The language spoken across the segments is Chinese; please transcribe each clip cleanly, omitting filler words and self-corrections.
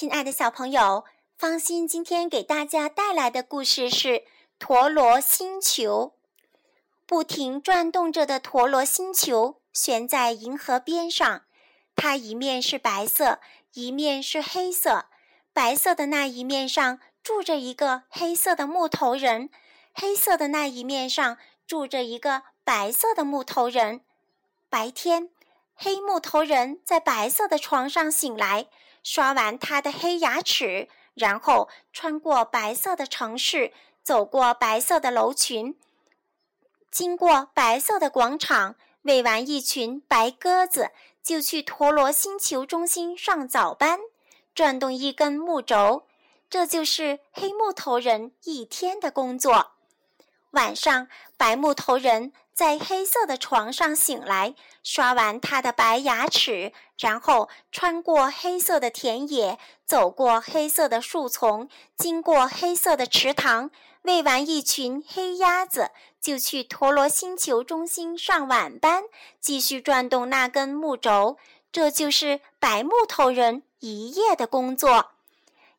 亲爱的小朋友，方欣今天给大家带来的故事是陀螺星球。不停转动着的陀螺星球悬在银河边上，它一面是白色，一面是黑色。白色的那一面上住着一个黑色的木头人，黑色的那一面上住着一个白色的木头人。白天，黑木头人在白色的床上醒来，刷完他的黑牙齿，然后穿过白色的城市，走过白色的楼群，经过白色的广场，喂完一群白鸽子，就去陀螺星球中心上早班，转动一根木轴。这就是黑木头人一天的工作。晚上，白木头人在黑色的床上醒来，刷完他的白牙齿，然后穿过黑色的田野，走过黑色的树丛，经过黑色的池塘，喂完一群黑鸭子，就去陀螺星球中心上晚班，继续转动那根木轴。这就是白木头人一夜的工作。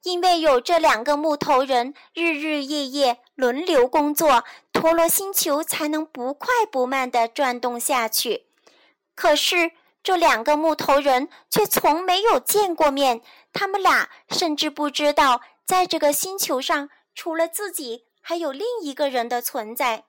因为有这两个木头人日日夜夜轮流工作，陀螺星球才能不快不慢地转动下去。可是这两个木头人却从没有见过面，他们俩甚至不知道在这个星球上除了自己还有另一个人的存在。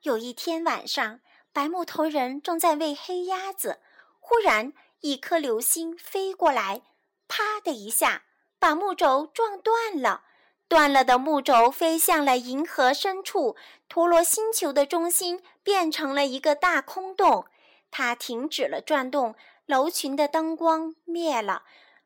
有一天晚上，白木头人正在喂黑鸭子，忽然一颗流星飞过来，啪的一下把木轴撞断了，断了的木轴飞向了银河深处，陀螺星球的中心变成了一个大空洞。它停止了转动，楼群的灯光灭了，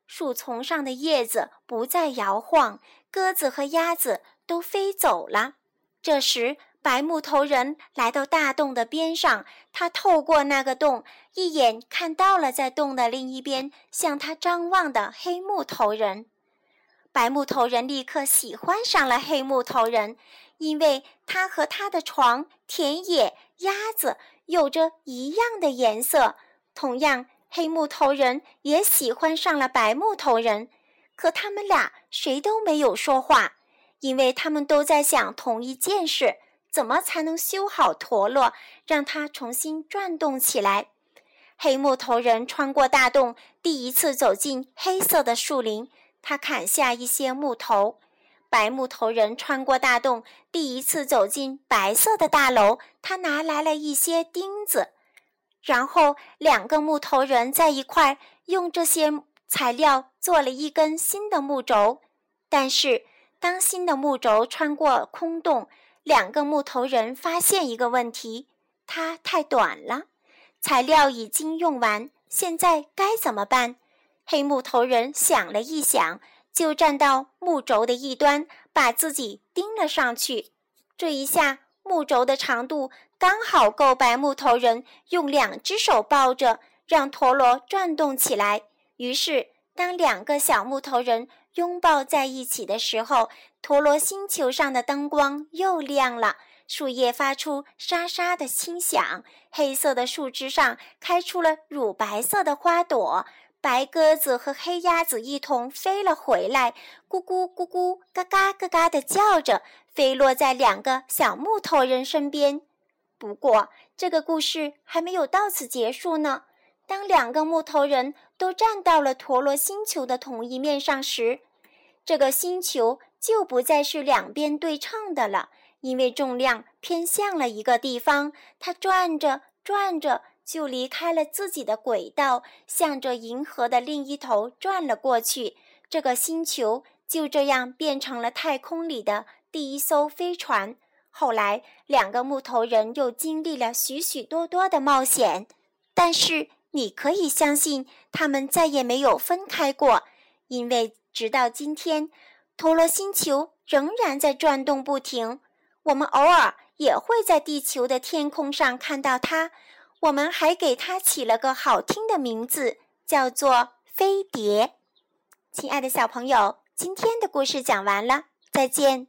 树丛上的叶子不再摇晃，鸽子和鸭子都飞走了。这时，白木头人来到大洞的边上，他透过那个洞，一眼看到了在洞的另一边向他张望的黑木头人。白木头人立刻喜欢上了黑木头人，因为他和他的床、田野、鸭子有着一样的颜色。同样，黑木头人也喜欢上了白木头人，可他们俩谁都没有说话，因为他们都在想同一件事：怎么才能修好陀螺，让它重新转动起来？黑木头人穿过大洞，第一次走进黑色的树林。他砍下一些木头。白木头人穿过大洞，第一次走进白色的大楼，他拿来了一些钉子。然后两个木头人在一块用这些材料做了一根新的木轴。但是当新的木轴穿过空洞，两个木头人发现一个问题：它太短了，材料已经用完，现在该怎么办？黑木头人想了一想，就站到木轴的一端，把自己钉了上去。这一下，木轴的长度刚好够白木头人用两只手抱着，让陀螺转动起来。于是，当两个小木头人拥抱在一起的时候，陀螺星球上的灯光又亮了，树叶发出沙沙的轻响，黑色的树枝上开出了乳白色的花朵。白鸽子和黑鸭子一同飞了回来，咕咕咕咕，嘎嘎嘎嘎地叫着，飞落在两个小木头人身边。不过，这个故事还没有到此结束呢。当两个木头人都站到了陀螺星球的同一面上时，这个星球就不再是两边对称的了，因为重量偏向了一个地方，它转着转着就离开了自己的轨道，向着银河的另一头转了过去。这个星球就这样变成了太空里的第一艘飞船。后来，两个木头人又经历了许许多多的冒险，但是你可以相信，他们再也没有分开过，因为直到今天，陀螺星球仍然在转动不停。我们偶尔也会在地球的天空上看到它，我们还给它起了个好听的名字，叫做飞碟。亲爱的小朋友，今天的故事讲完了，再见。